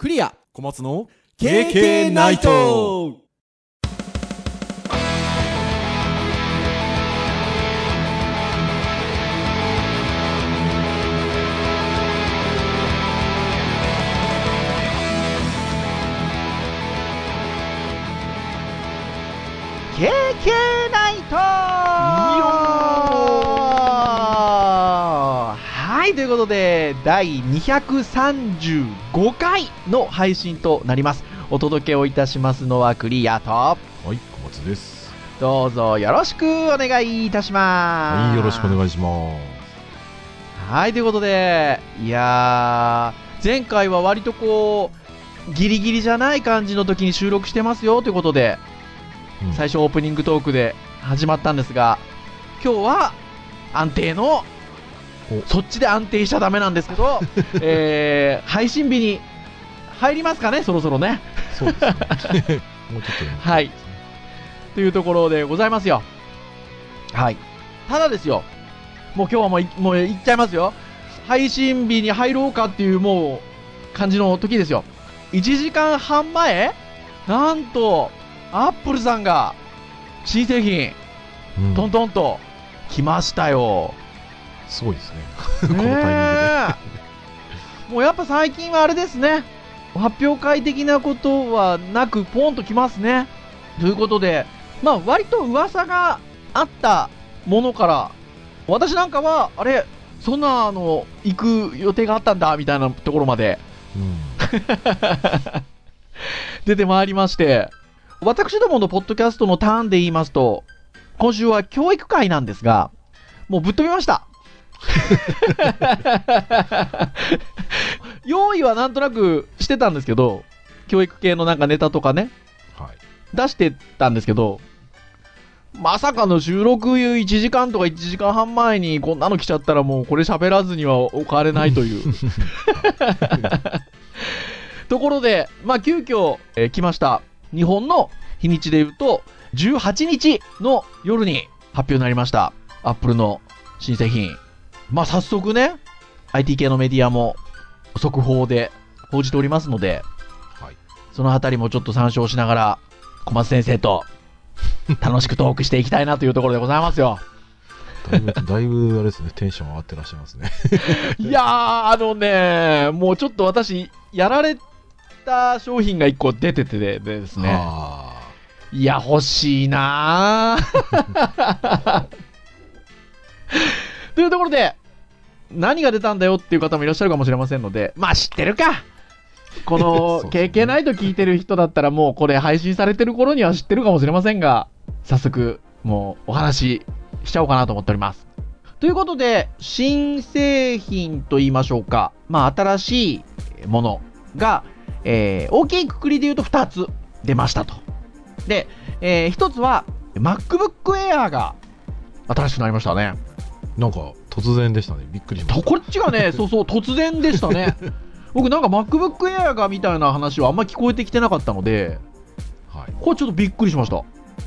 クリア小松の KK ナイト。KK ナイトー、はい、ということで第235回の配信となります。お届けをいたしますのはクリアと、はい、小松です。どうぞよろしくお願いいたします。はい、よろしくお願いします。はい、ということで、いやー、前回は割とこうギリギリじゃない感じの時に収録してますよということで、最初オープニングトークで始まったんですが、今日は安定のそっちで安定しちゃダメなんですけど配信日に入りますかね、そろそろね。そうですねもうちょっと、ね、はい、というところでございますよ。はい、ただですよ、もう今日はもういっちゃいますよ。配信日に入ろうかっていうもう感じの時ですよ。1時間半前、なんとアップルさんが新製品、トントンと来ましたよ。すごいですねこのタイミングでもうやっぱ最近はあれですね、発表会的なことはなくポンと来ますね。ということで、まあ割と噂があったものから、私なんかはあれ、そんな行く予定があったんだみたいなところまで、出てまいりまして、私どものポッドキャストのターンで言いますと、今週は教育会なんですが、もうぶっ飛びました用意はなんとなくしてたんですけど、教育系のなんかネタとかね、はい、出してたんですけど、まさかの収録1時間とか1時間半前にこんなの来ちゃったら、もうこれ喋らずにはおかれないというところで、まあ急遽、来ました。日本の日にちでいうと18日の夜に発表になりましたアップルの新製品。まあ早速ね、 IT 系のメディアも速報で報じておりますので、はい、そのあたりもちょっと参照しながら小松先生と楽しくトークしていきたいなというところでございますよだいぶあれですね、テンション上がってらっしゃいますねいやー、もうちょっと私やられて商品が1個出ててですね、いや欲しいなというところで、何が出たんだよっていう方もいらっしゃるかもしれませんので、まあ知ってるか、このKKナイト聞いてる人だったらもうこれ配信されてる頃には知ってるかもしれませんが、早速もうお話ししちゃおうかなと思っております。ということで、新製品と言いましょうか、まあ新しいものが大きいくくりで言うと2つ出ましたと。で、1つは MacBook Air が新しくなりましたね。なんか突然でしたね、びっくりしました。こっちがねそう突然でしたね僕なんか MacBook Air がみたいな話はあんま聞こえてきてなかったので、はい、これちょっとびっくりしました。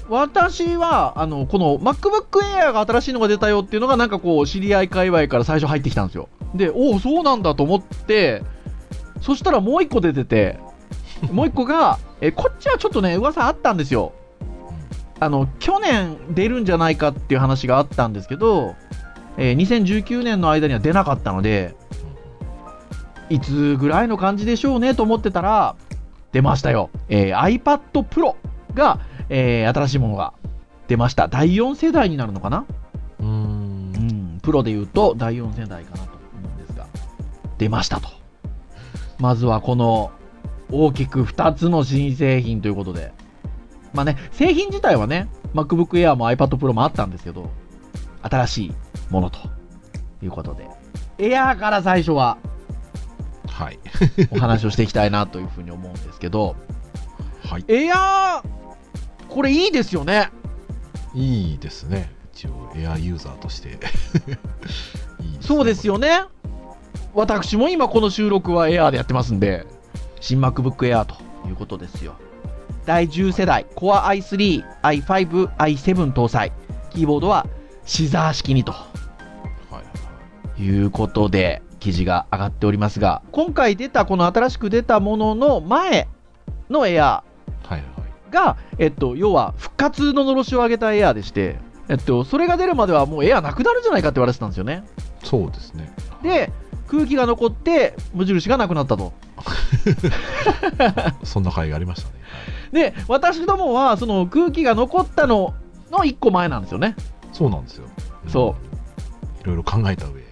私はこの MacBook Air が新しいのが出たよっていうのが、なんかこう知り合い界隈から最初入ってきたんですよ。で、おおそうなんだと思って、そしたらもう一個出てて、もう一個がこっちはちょっとね噂あったんですよ。去年出るんじゃないかっていう話があったんですけど、2019年の間には出なかったので、いつぐらいの感じでしょうねと思ってたら出ましたよ。iPad Pro が、新しいものが出ました。第4世代になるのかな、プロでいうと第4世代かなと思うんですが、出ましたと。まずはこの大きく2つの新製品ということで、まあね、製品自体はね MacBook Air も iPad Pro もあったんですけど、新しいものということで Air から最初は、はい、お話をしていきたいなというふうに思うんですけど、はい、Air これいいですよね。いいですね、一応 Air ユーザーとしていいですね。そうですよね、私も今この収録は Air でやってますんで、新 MacBook Air ということですよ。第10世代 Core i3、i5、i7 搭載、キーボードはシザー式にと、はい、いうことで、記事が上がっておりますが、今回出たこの新しく出たものの前のエアが、要は復活ののろしを上げたエアーでして、それが出るまではもうエアーなくなるんじゃないかって言われてたんですよね。そうですね。で、空気が残って無印がなくなったとそんな回がありましたね。で、私どもはその空気が残ったのの1個前なんですよね。そうなんですよ、うん、そういろいろ考えた上、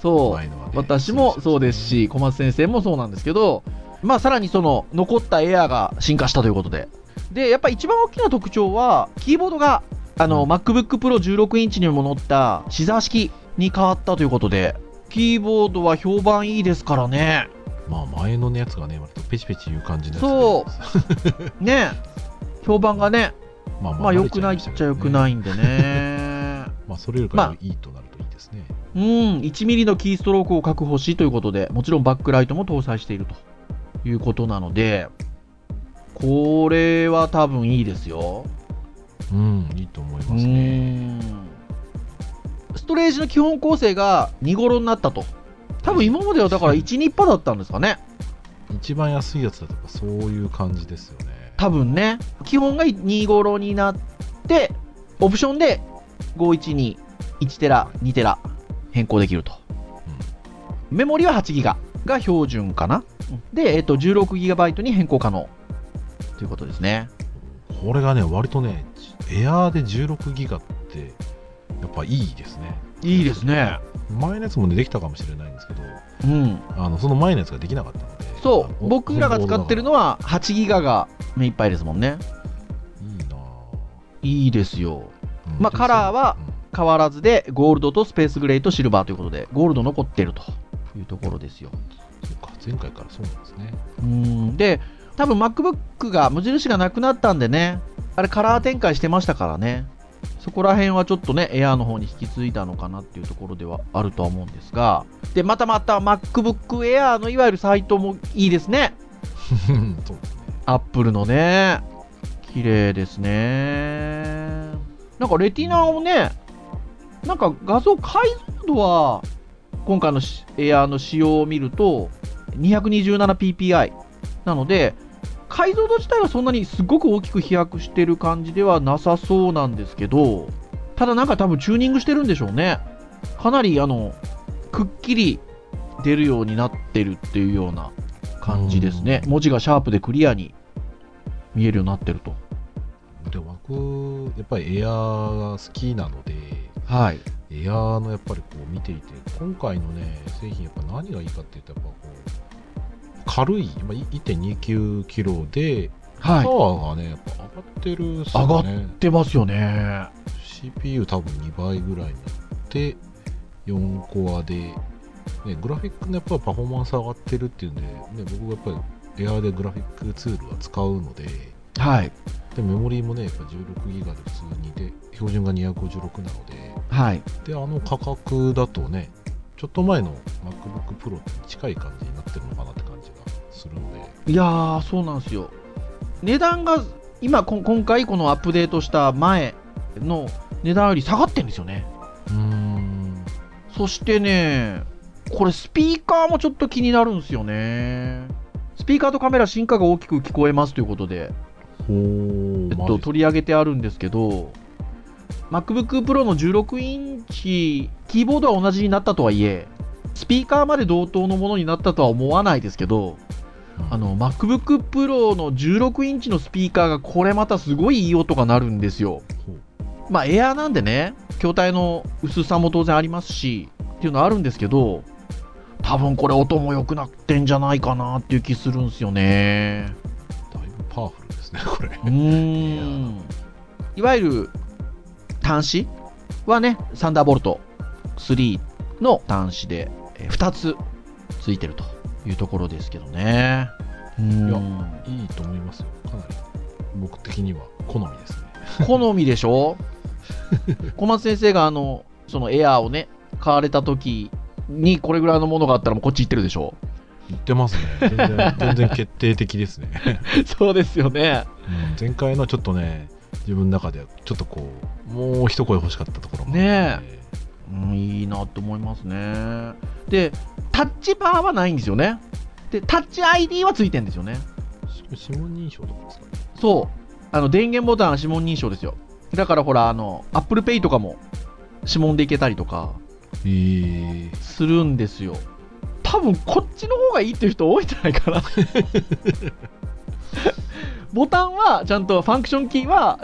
そう前のは、ね、私もそうですし、小松先生もそうなんですけど、まあ、さらにその残ったエアーが進化したということで、でやっぱり一番大きな特徴はキーボードがMacBook Pro 16インチにも載ったシザー式に変わったということで、キーボードは評判いいですからね。まあ、前のやつがね、割とペチペチいう感じのやつそうね、評判がね、まあ良くないっちゃ良くないんでねまあそれよりかいいとなるといいですね、うん。1ミリのキーストロークを確保しということで、もちろんバックライトも搭載しているということなので、これは多分いいですよ。うん、いいと思いますね。ストレージの基本構成が2頃になったと。多分今まではだから 1,2 波だったんですかね。一番安いやつだとかそういう感じですよね、多分ね。基本が2頃になって、オプションで512、1テラ、2テラ変更できると、うん。メモリは 8GB が標準かな、うん、で、16GB に変更可能ということですね。これがね、割とね、エアーで 16GB ってやっぱいいですね。いいですね。前のやつも、ね、できたかもしれないんですけど、うん、その前のやつができなかったので、そう、僕らが使ってるのは8ギガが目いっぱいですもんね。いいなぁ。いいですよ、うん。まあ、カラーは変わらずで、うん、ゴールドとスペースグレーとシルバーということで、ゴールド残ってるというところですよ。そうか、前回からそうなんですね。で、多分 MacBook が無印がなくなったんでね、あれカラー展開してましたからね。そこら辺はちょっとね、エアーの方に引き継いだのかなっていうところではあるとは思うんですが、で、また MacBook Air のいわゆるサイトもいいですね。そうですね。Apple のね、綺麗ですね。なんかレティナをね、なんか画像解像度は今回のエアーの仕様を見ると 227ppi なので、解像度自体はそんなにすごく大きく飛躍してる感じではなさそうなんですけど、ただなんか多分チューニングしてるんでしょうね。かなりくっきり出るようになってるっていうような感じですね。文字がシャープでクリアに見えるようになってると。で、僕やっぱりエアーが好きなので、はい、エアーのやっぱりこう見ていて、今回のね製品やっぱ何がいいかって言ったら、やっぱこう軽い 1.29 キロで、はい、パワーがねやっぱ上がってるんですよね。上がってますよね。 CPU 多分2倍ぐらいになって4コアで、ね、グラフィックのやっぱりパフォーマンス上がってるっていうんで、ね、僕がやっぱりエアーでグラフィックツールは使うので、はい、でメモリーもねやっぱ 16GB で普通にで標準が256なので、はい、で価格だとねちょっと前の MacBook Pro に近い感じになってるのかなって感じがするので、いやーそうなんですよ。値段が今今回このアップデートした前の値段より下がってるんですよね。そしてね、これスピーカーもちょっと気になるんですよね。スピーカーとカメラ進化が大きく聞こえますということで、取り上げてあるんですけど、MacBook Pro の16インチキーボードは同じになったとはいえ、スピーカーまで同等のものになったとは思わないですけど、MacBook Pro の16インチのスピーカーがこれまたすごいいい音が鳴るんですよ。まあ Air なんでね、筐体の薄さも当然ありますしっていうのはあるんですけど、多分これ音も良くなってんじゃないかなっていう気するんですよね。だいぶパワフルですねこれ。いわゆる端子はね、サンダーボルト3の端子で2つついてるというところですけどね。いいと思いますよ。かなり僕的には好みですね。好みでしょ小松先生がそのエアーをね買われた時にこれぐらいのものがあったらもうこっち行ってるでしょ。行ってますね。全然決定的ですねそうですよね、うん、前回のちょっとね自分の中ではちょっとこうもう一声欲しかったところもあって、ね、いいなと思いますね。でタッチバーはないんですよね。でタッチ ID はついてるんですよね。指紋認証とかですかね。そう、電源ボタンは指紋認証ですよ。だからほらApple Pay とかも指紋でいけたりとかするんですよ。多分こっちの方がいいっていう人多いんじゃないかなボタンはちゃんとファンクションキーは、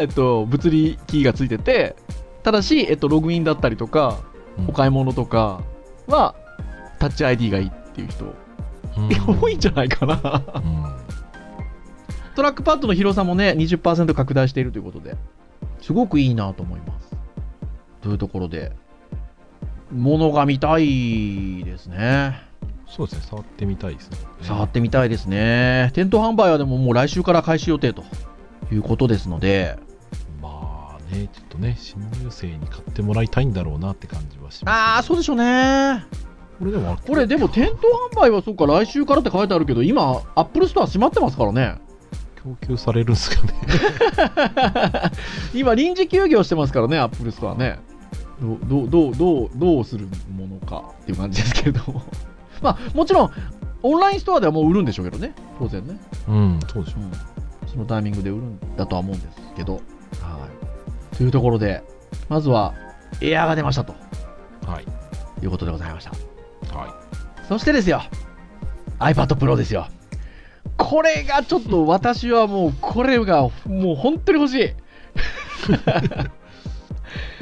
物理キーがついてて、ただし、ログインだったりとかお買い物とかはタッチ ID がいいっていう人、多いんじゃないかな、トラックパッドの広さもね 20% 拡大しているということですごくいいなと思います。というところで物が見たいですね。そうですね、触ってみたいですね。触ってみたいですね。店頭販売はでももう来週から開始予定ということですので、まあね、ちょっとね指紋優勢に買ってもらいたいんだろうなって感じはします、ね、ああそうでしょうね。これでも店頭販売はそうか、来週からって書いてあるけど、今アップルストア閉まってますからね。供給されるんですかね今臨時休業してますからね、アップルストアね。どうするものかっていう感じですけれどもまあもちろんオンラインストアではもう売るんでしょうけどね、当然ね。そうでしょう、そのタイミングで売るんだとは思うんですけど、はい。というところでまずはエアーが出ましたと、はい、いうことでございました、はい。そしてですよ、 iPad Pro ですよ。これがちょっと私はもうこれがもう本当に欲しい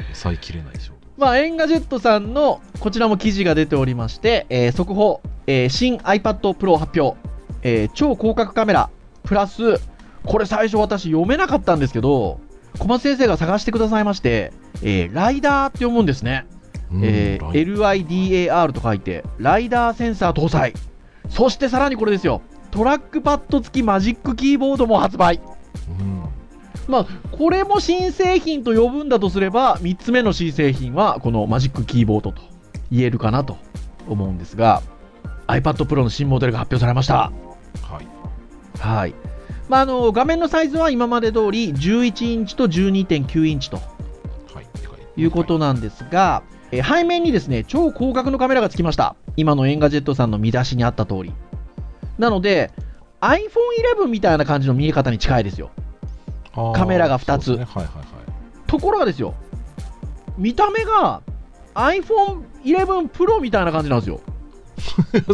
抑えきれないでしょう。まあ、エンガジェットさんのこちらも記事が出ておりまして、速報、新 iPad Pro 発表、超広角カメラプラス、これ最初私読めなかったんですけど、小松先生が探してくださいまして、ライダーって読むんですね、LIDAR と書いてライダーセンサー搭載。そしてさらにこれですよ、トラックパッド付きマジックキーボードも発売、まあ、これも新製品と呼ぶんだとすれば、3つ目の新製品はこのマジックキーボードと言えるかなと思うんですが、 iPad Pro の新モデルが発表されました。はい、まあ、画面のサイズは今まで通り11インチと 12.9 インチということなんですが、背面にですね超広角のカメラがつきました。今のエンガジェットさんの見出しにあった通りなので iPhone11 みたいな感じの見え方に近いですよ、カメラが2つ、ね。ところがですよ、見た目が iPhone11 Pro みたいな感じなんですよ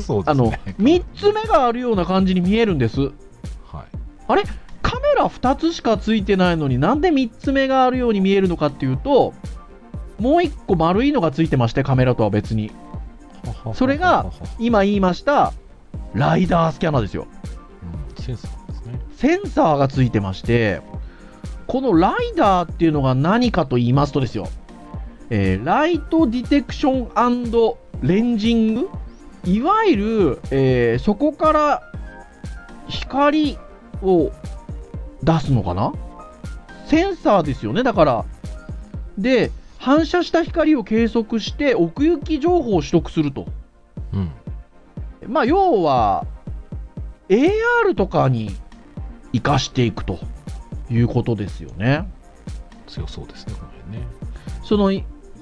そうですね、3つ目があるような感じに見えるんです、あれカメラ2つしかついてないのになんで3つ目があるように見えるのかっていうと、もう1個丸いのがついてまして、カメラとは別にそれが今言いましたライダースキャナーですよ、センサーがついてまして、このライダーっていうのが何かと言いますとですよ、ライトディテクション&レンジング、いわゆる、そこから光を出すのかな、センサーですよね。だからで反射した光を計測して奥行き情報を取得すると、まあ要は AR とかに生かしていくということですよね。強そうですね、この辺ね。その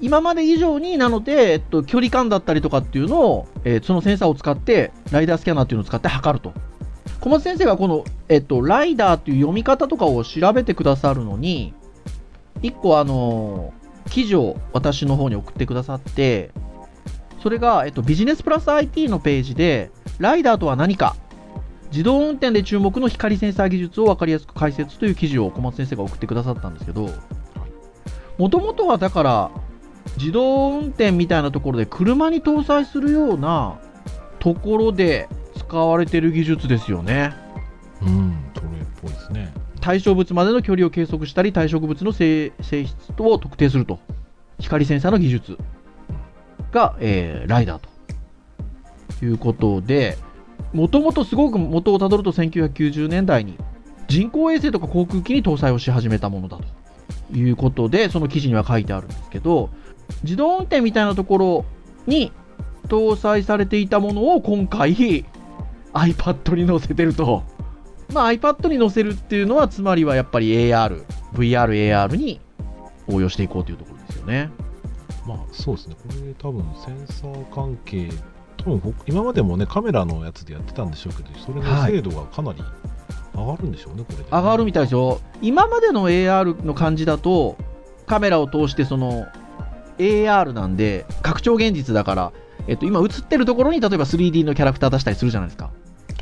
今まで以上になので、距離感だったりとかっていうのを、そのセンサーを使ってライダースキャナーっていうのを使って測ると。小松先生がこの、ライダーっていう読み方とかを調べてくださるのに1個記事を私の方に送ってくださって、それが、ビジネスプラス IT のページでライダーとは何か、自動運転で注目の光センサー技術を分かりやすく解説という記事を小松先生が送ってくださったんですけど、もともとはだから自動運転みたいなところで車に搭載するようなところで使われている技術ですよね。それっぽいですね。対象物までの距離を計測したり、対象物の性質を特定すると、光センサーの技術が、ライダーということで、もともとすごく元をたどると1990年代に人工衛星とか航空機に搭載をし始めたものだということで、その記事には書いてあるんですけど、自動運転みたいなところに搭載されていたものを今回 iPad に載せてると。まあ iPad に載せるっていうのはつまりはやっぱり AR、VR、AR に応用していこうというところですよね。まあそうですね、これ多分センサー関係、多分今までもねカメラのやつでやってたんでしょうけど、それの精度がかなり上がるんでしょうね、これでね。上がるみたいでしょ。今までの AR の感じだとカメラを通してその AR なんで拡張現実だから、今映ってるところに例えば 3D のキャラクター出したりするじゃないですか、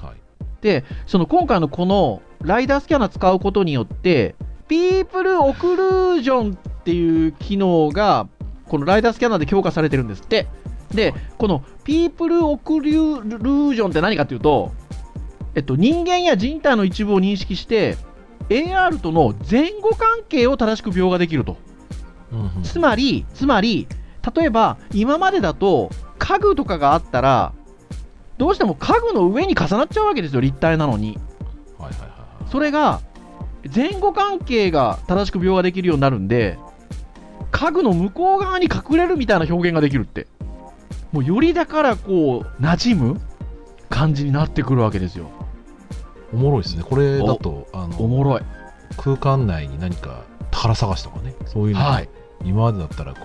はい、でその今回のこのライダースキャナー使うことによってピープルオクルージョンっていう機能がこのライダースキャナーで強化されてるんですって。でこのピープルオクルージョンって何かというと、人間や人体の一部を認識して AR との前後関係を正しく描画できると、うんうん、つまり例えば今までだと家具とかがあったらどうしても家具の上に重なっちゃうわけですよ、立体なのに、はいはいはい、それが前後関係が正しく描画できるようになるんで、家具の向こう側に隠れるみたいな表現ができるって、もうよりだからこう馴染む感じになってくるわけですよ。おもろいですねこれだと。おもろい。空間内に何か宝探しとかね、そういうの、はい、今までだったらこ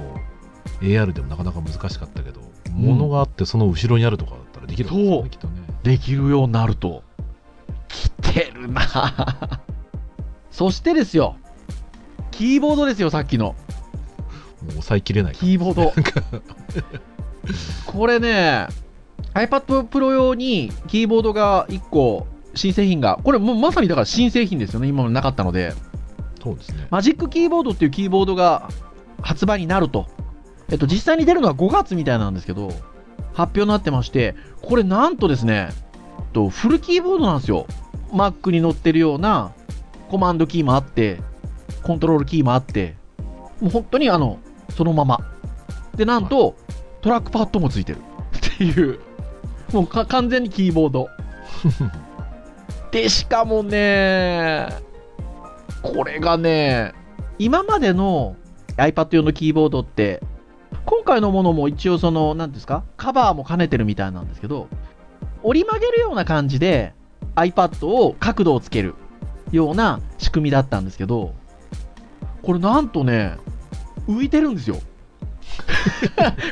う AR でもなかなか難しかったけど、うん、物があってその後ろにあるとかだったらできるんですよね、きっとね。できるようになるときてるなそしてですよ、キーボードですよ、さっきのもう抑えきれないキーボードこれね iPad Pro 用にキーボードが1個新製品が、これもうまさにだから新製品ですよね、今までなかったので。そうですね、マジックキーボードっていうキーボードが発売になると、実際に出るのは5月みたいなんですけど発表になってまして、これなんとですね、フルキーボードなんですよ。 Mac に載ってるようなコマンドキーもあってコントロールキーもあって、もう本当にそのままで、なんと、はい、トラックパッドもついてるっていう、もう完全にキーボードで、しかもね、これがね、今までの iPad 用のキーボードって、今回のものも一応その何ですか、カバーも兼ねてるみたいなんですけど、折り曲げるような感じで iPad を角度をつけるような仕組みだったんですけど、これなんとね、浮いてるんですよ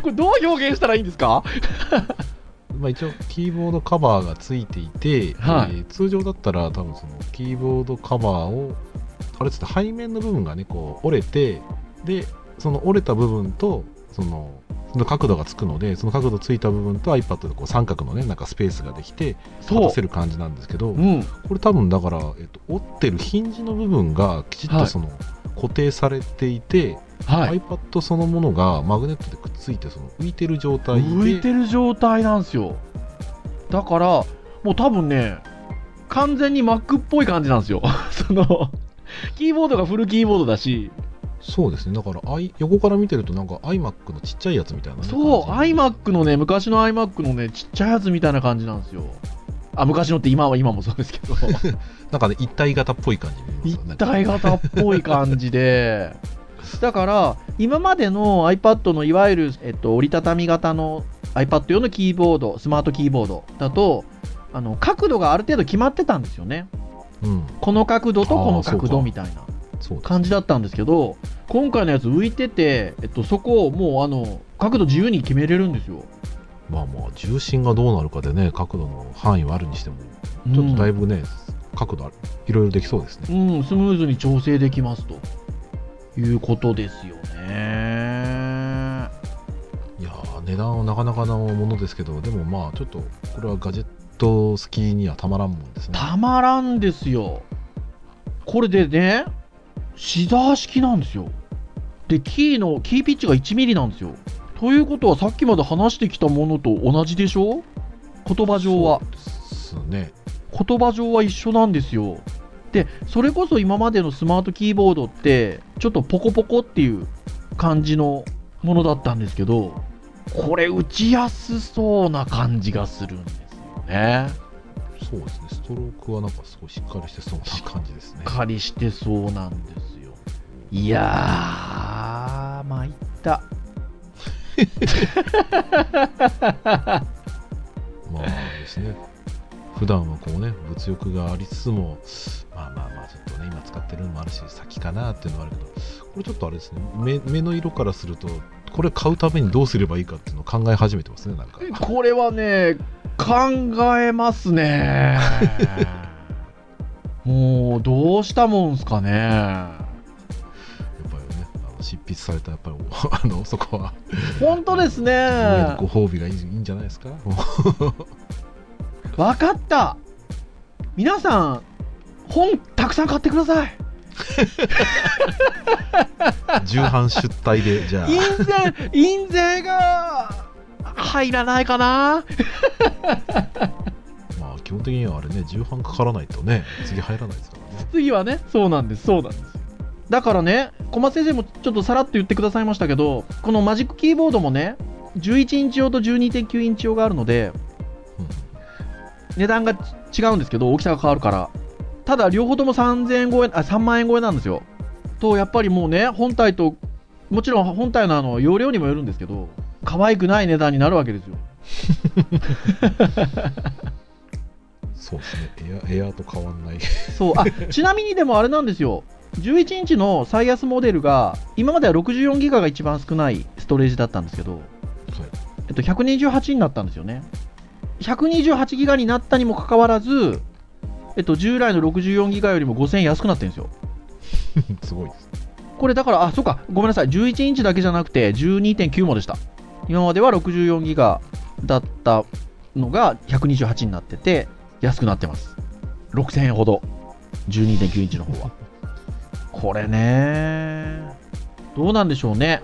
これどう表現したらいいんですかまあ一応キーボードカバーがついていて、はい、通常だったら多分そのキーボードカバーをあれつって背面の部分がねこう折れて、でその折れた部分とその角度がつくので、その角度ついた部分と iPad でこう三角のねなんかスペースができて立たせる感じなんですけど、うん、これ多分だから、折ってるヒンジの部分がきちっとその、はい、固定されていて、はい、iPad そのものがマグネットでくっついてその浮いてる状態で、浮いてる状態なんですよ。だからもう多分ね、完全に Mac っぽい感じなんですよそのキーボードがフルキーボードだし。そうですね、だから横から見てるとなんか iMac のちっちゃいやつみたいな、そう iMac のね、昔の iMac のねちっちゃいやつみたいな感じなんですよ。あ、昔のって今もそうですけどなんかね一体型っぽい感じ、一体型っぽい感じでだから今までの iPad のいわゆる、折りたたみ型の iPad 用のキーボード、スマートキーボードだと角度がある程度決まってたんですよね、うん、この角度とこの角度みたいな感じだったんですけど、今回のやつ浮いてて、そこをもう角度自由に決めれるんですよ。まあまあ重心がどうなるかでね、角度の範囲はあるにしてもちょっとだいぶね、うん、角度いろいろできそうですね、うん、スムーズに調整できますということですよね。いや値段はなかなかなものですけど、でもまあちょっとこれはガジェット好きにはたまらんもんですね。たまらんですよ。これでね、シザー式なんですよ。でキーピッチが1ミリなんですよ。ということはさっきまで話してきたものと同じでしょ、言葉上は。そうですね、言葉上は一緒なんですよ。でそれこそ今までのスマートキーボードってちょっとポコポコっていう感じのものだったんですけど、これ打ちやすそうな感じがするんですよね。そうですね、ストロークはなんかすごいしっかりしてそうな感じですね。しっかりしてそうなんですよ。いやー、参ったまあですね、普段はこうね物欲がありつつも、まあちょっとね今使ってるのもあるし先かなっていうのもあるけど、これちょっとあれですね、目の色からするとこれ買うためにどうすればいいかっていうのを考え始めてますね。なんかこれはね考えますねもうどうしたもんすかね。やっぱりね執筆されたやっぱりそこは本当ですね。ご褒美がいいんじゃないですか分かった、皆さん本たくさん買ってください重版出退でじゃあ印税が入らないかなまあ基本的にはあれね、重版かからないとね次入らないですからね。次はね、そうなんです。だからね、小松先生もちょっとさらっと言ってくださいましたけど、このマジックキーボードもね11インチ用と 12.9 インチ用があるので、値段が違うんですけど大きさが変わるから、ただ両方とも3万円超えなんですよ。とやっぱりもうね、本体ともちろん本体の容量にもよるんですけど、可愛くない値段になるわけですよそうですね、エアと変わんないそうちなみにでもあれなんですよ、11インチの最安モデルが今までは64ギガが一番少ないストレージだったんですけど、はい、128になったんですよね。128ギガになったにもかかわらず従来の64ギガよりも5000円安くなってるんですよすごいです。これだから、あ、そうか、ごめんなさい、11インチだけじゃなくて 12.9 もでした。今までは64ギガだったのが128になってて安くなってます。6000円ほど 12.9 インチの方はこれね、どうなんでしょうね。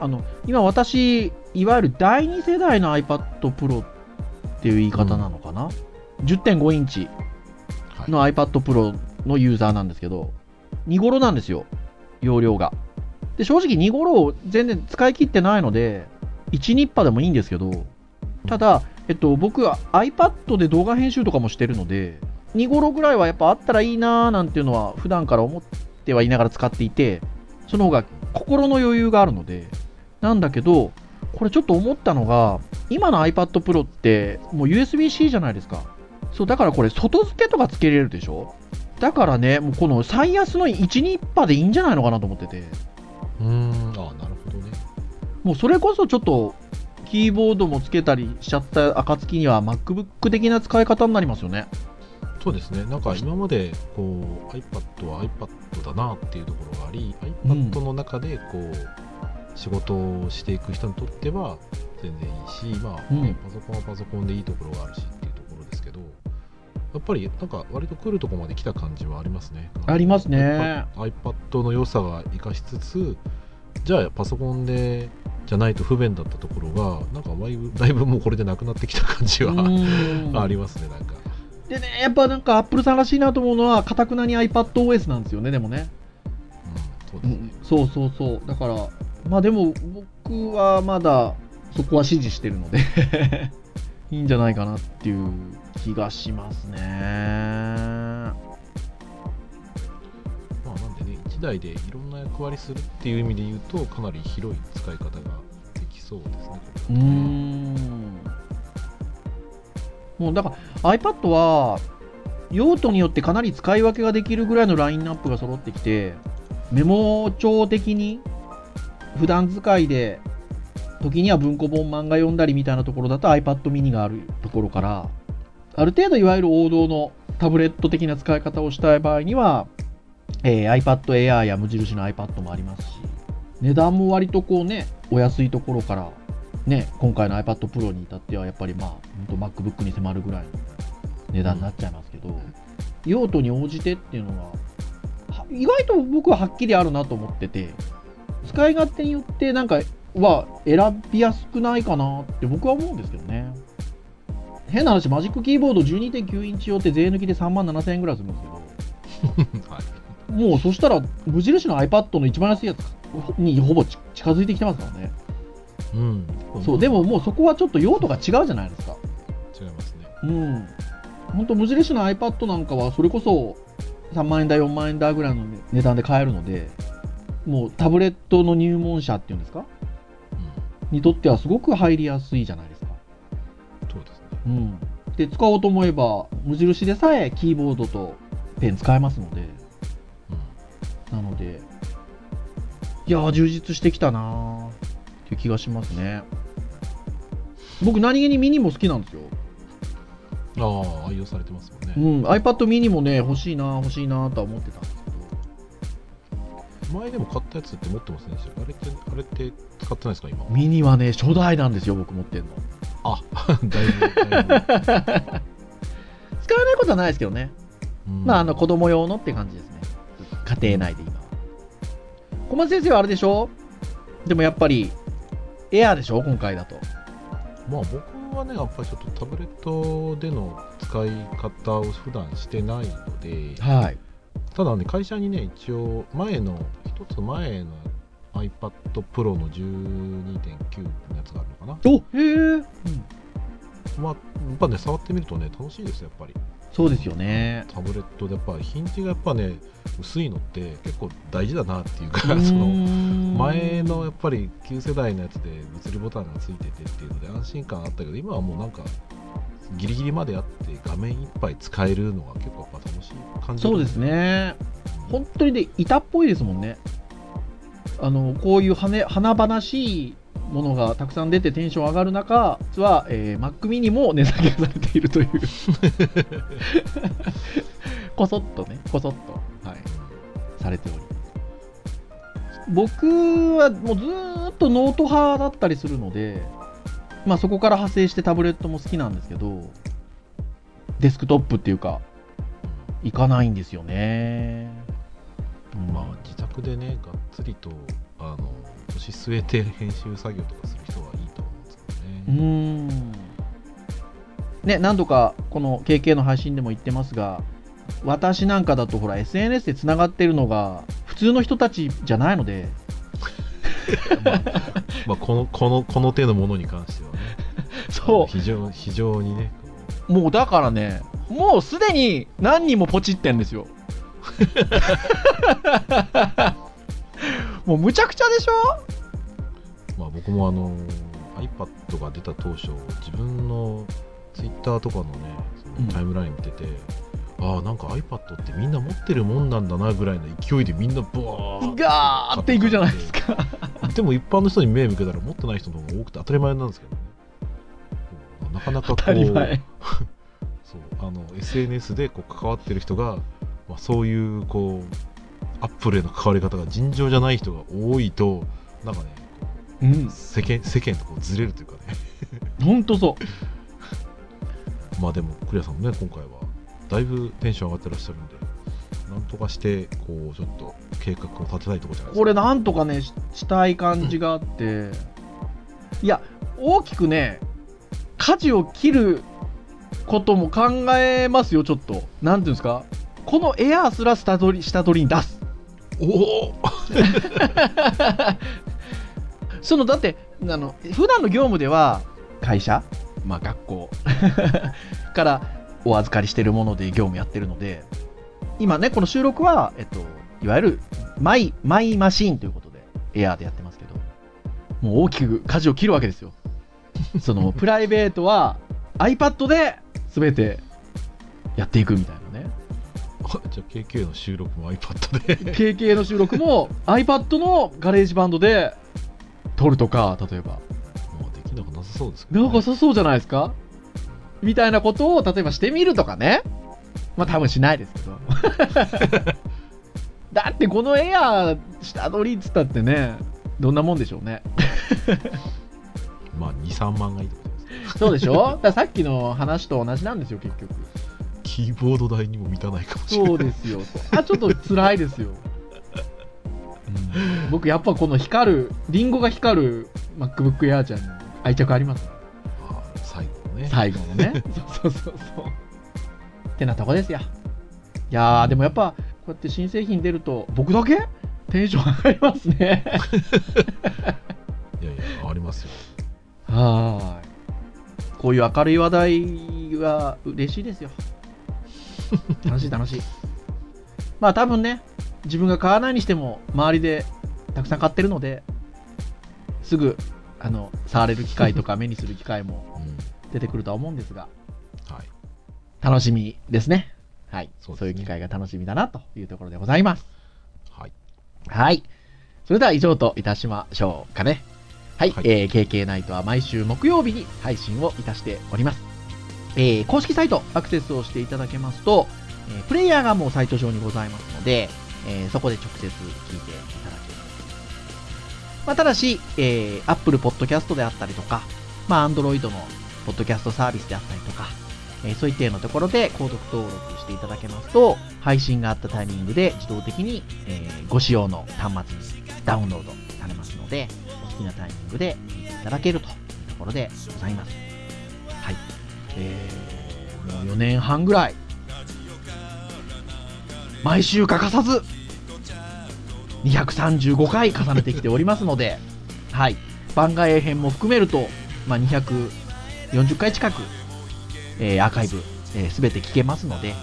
今私いわゆる第2世代の iPad Pro っていう言い方なのかな、10.5 インチの iPad Pro のユーザーなんですけど、2頃なんですよ容量が。で正直2頃を全然使い切ってないので1、2波でもいいんですけど、ただ、僕は iPad で動画編集とかもしてるので2頃ぐらいはやっぱあったらいいなーなんていうのは普段から思ってはいながら使っていて、その方が心の余裕があるのでなんだけど、これちょっと思ったのが、今の iPad Pro ってもう USB-C じゃないですか。そうだからこれ外付けとかつけれるでしょ。だからね、もうこの最安の 1,2 波でいいんじゃないのかなと思ってて、あ、なるほどね。もうそれこそちょっとキーボードもつけたりしちゃった暁には MacBook 的な使い方になりますよね。そうですね。なんか今までこう iPad は iPad だなっていうところがあり、 iPad の中でこう、仕事をしていく人にとっては全然いいし、まあパソコンはパソコンでいいところがあるしっていうところですけど、やっぱりなんか割と来るとこまで来た感じはありますね。ありますね。 iPad の良さが生かしつつ、じゃあパソコンでじゃないと不便だったところがなんかだいぶもうこれでなくなってきた感じはありますね。なんかでね、やっぱなんか Apple さんらしいなと思うのはかたくなに iPadOS なんですよね。でもね、そうですね、そうだからまあでも僕はまだそこは支持してるのでいいんじゃないかなっていう気がしますね。まあなんでね、1台でいろんな役割するっていう意味で言うとかなり広い使い方ができそうですね。もうだから iPad は用途によってかなり使い分けができるぐらいのラインナップが揃ってきて、メモ帳的に普段使いで時には文庫本、漫画読んだりみたいなところだと iPad mini があるところから、ある程度いわゆる王道のタブレット的な使い方をしたい場合には、iPad Air や無印の iPad もありますし、値段も割とこうねお安いところからね、今回の iPad Pro に至ってはやっぱりまあ本当 MacBook に迫るぐらいの値段になっちゃいますけど、用途に応じてっていうのは意外と僕ははっきりあるなと思ってて、使い勝手によってなんかは選びやすくないかなって僕は思うんですけどね。変な話、マジックキーボード 12.9 インチ用って税抜きで37,000円ぐらいするんですけど、はい、もうそしたら無印の iPad の一番安いやつにほぼ近づいてきてますからね。そうでももうそこはちょっと用途が違うじゃないですか。違いますね。本当無印の iPad なんかはそれこそ3万円だ4万円だぐらいの値段で買えるので、もうタブレットの入門者っていうんですか、にとってはすごく入りやすいじゃないですか。そうですね。で使おうと思えば無印でさえキーボードとペン使えますので、なのでいや充実してきたなっっていう気がしますね。僕何気にミニも好きなんですよ。ああ、愛用されてますもんね。うん、iPad mini もね、欲しいなとは思ってたんですけど。前でも買ったやつって持ってますね。あれって使ってないですか今。ミニはね、初代なんですよ、僕持ってるの。あ、だいぶ使わないことはないですけどね。まあ、子供用のって感じですね。家庭内で今は。小松先生はあれでしょ？でもやっぱり、エアーでしょ？今回だと。まあ、僕はね、やっぱりちょっとタブレットでの使い方を普段してないので、はい、ただね、会社にね、一応、一つ前の iPad Pro の 12.9 のやつがあるのかな。お、へえ。まあ、やっぱね、触ってみるとね、楽しいですよ、やっぱり。そうですよね。タブレットでやっぱヒンジがやっぱね薄いのって結構大事だなっていうか、その前のやっぱり旧世代のやつで物理ボタンがついててっていうので安心感あったけど、今はもうなんかギリギリまであって画面いっぱい使えるのが結構やっぱ楽しい感じ。そうですね。本当にで板っぽいですもんね。こういう華々しいものがたくさん出てテンション上がる中、実は、Mac mini も値下げされているというこそっと、はい、されております。僕はもうずっとノート派だったりするので、まあ、そこから派生してタブレットも好きなんですけど、デスクトップっていうかいかないんですよね、うん、まあ自宅でねがっつりと腰据えて編集作業とかする人はいいと思うんですけどね。ね、何度かこの KK の配信でも言ってますが、私なんかだとほら SNS でつながってるのが普通の人たちじゃないのでまあこの手のものに関してはねそう非常にね、もうだからね、もうすでに何人もポチってんですよもうむちゃくちゃでしょ。まあ、僕もiPad が出た当初、自分の Twitter とかのねそのタイムライン見てて、うん、ああなんか iPad ってみんな持ってるもんなんだなぐらいの勢いでみんなブワーガーっていくじゃないですかでも一般の人に目向けたら持ってない人の方が多くて当たり前なんですけどね。なかなかこう当たり前そうSNS でこう関わってる人が、まあ、そういうこうアップルへの関わり方が尋常じゃない人が多いと、なんかね、うん、世間とこうずれるというかねほんとそうまあでもクリアさんもね、今回はだいぶテンション上がってらっしゃるんで、なんとかしてこうちょっと計画を立てたいところじゃないですか。これなんとかね したい感じがあって、うん、いや大きくね舵を切ることも考えますよ。ちょっとなんていうんですか、このエアーすら下取りに出す。おそのだって普段の業務では会社、まあ、学校からお預かりしているもので業務やってるので、今ねこの収録は、いわゆるマイマシーンということでエアーでやってますけど、もう大きく舵を切るわけですよそのプライベートは iPad で全てやっていくみたいなね。じゃあ KK の収録も iPad でKK の収録も iPad のガレージバンドで撮るとか、例えばもうできなくなさそうですけど、ね、なんかさそうじゃないですかみたいなことを例えばしてみるとかね。まあ多分しないですけどだってこのエアー下取りっつったってね、どんなもんでしょうねまあ 2,3 万がいいってことですそうでしょ。ださっきの話と同じなんですよ。結局キーボード代にも満たないかもしれない。そうですよ。あ、ちょっと辛いですよ、うん、僕やっぱこの光るリンゴが光る MacBook Air ちゃんに愛着あります。あ、最後のねそうってなとこですよ。いやーでもやっぱこうやって新製品出ると僕だけテンション上がりますねいやありますよ。はい、こういう明るい話題は嬉しいですよ楽しい。まあ多分ね、自分が買わないにしても周りでたくさん買ってるので、すぐ触れる機会とか目にする機会も出てくるとは思うんですが、はい、楽しみですね。はい、そういう機会が楽しみだなというところでございます。はい、それでは以上といたしましょうかね。はい、はい、KK ナイトは毎週木曜日に配信をいたしております。公式サイトアクセスをしていただけますと、プレイヤーがもうサイト上にございますので、そこで直接聞いていただけます。まあ、ただし、Apple Podcast であったりとか、まあ、Android の Podcast サービスであったりとか、そういったようなところで購読登録していただけますと、配信があったタイミングで自動的に、ご使用の端末にダウンロードされますので、お好きなタイミングで聞いていただけるというところでございます。はい。もう4年半ぐらい、毎週欠かさず235回重ねてきておりますので、はい、番外編も含めると、まあ、240回近く、アーカイブ、全て聞けますので、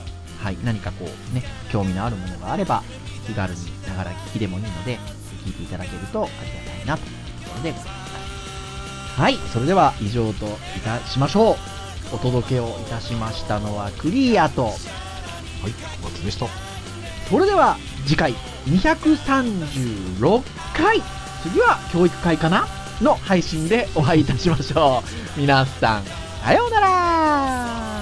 はい、何かこうね、興味のあるものがあれば気軽にながら聞きでもいいので聞いていただけるとありがたいなというところでございます。はい、それでは以上といたしましょう。お届けをいたしましたのはクリアと、はい、お待ちでした。それでは次回236回、次は教育会かなの配信でお会いいたしましょう。皆さん、さようなら。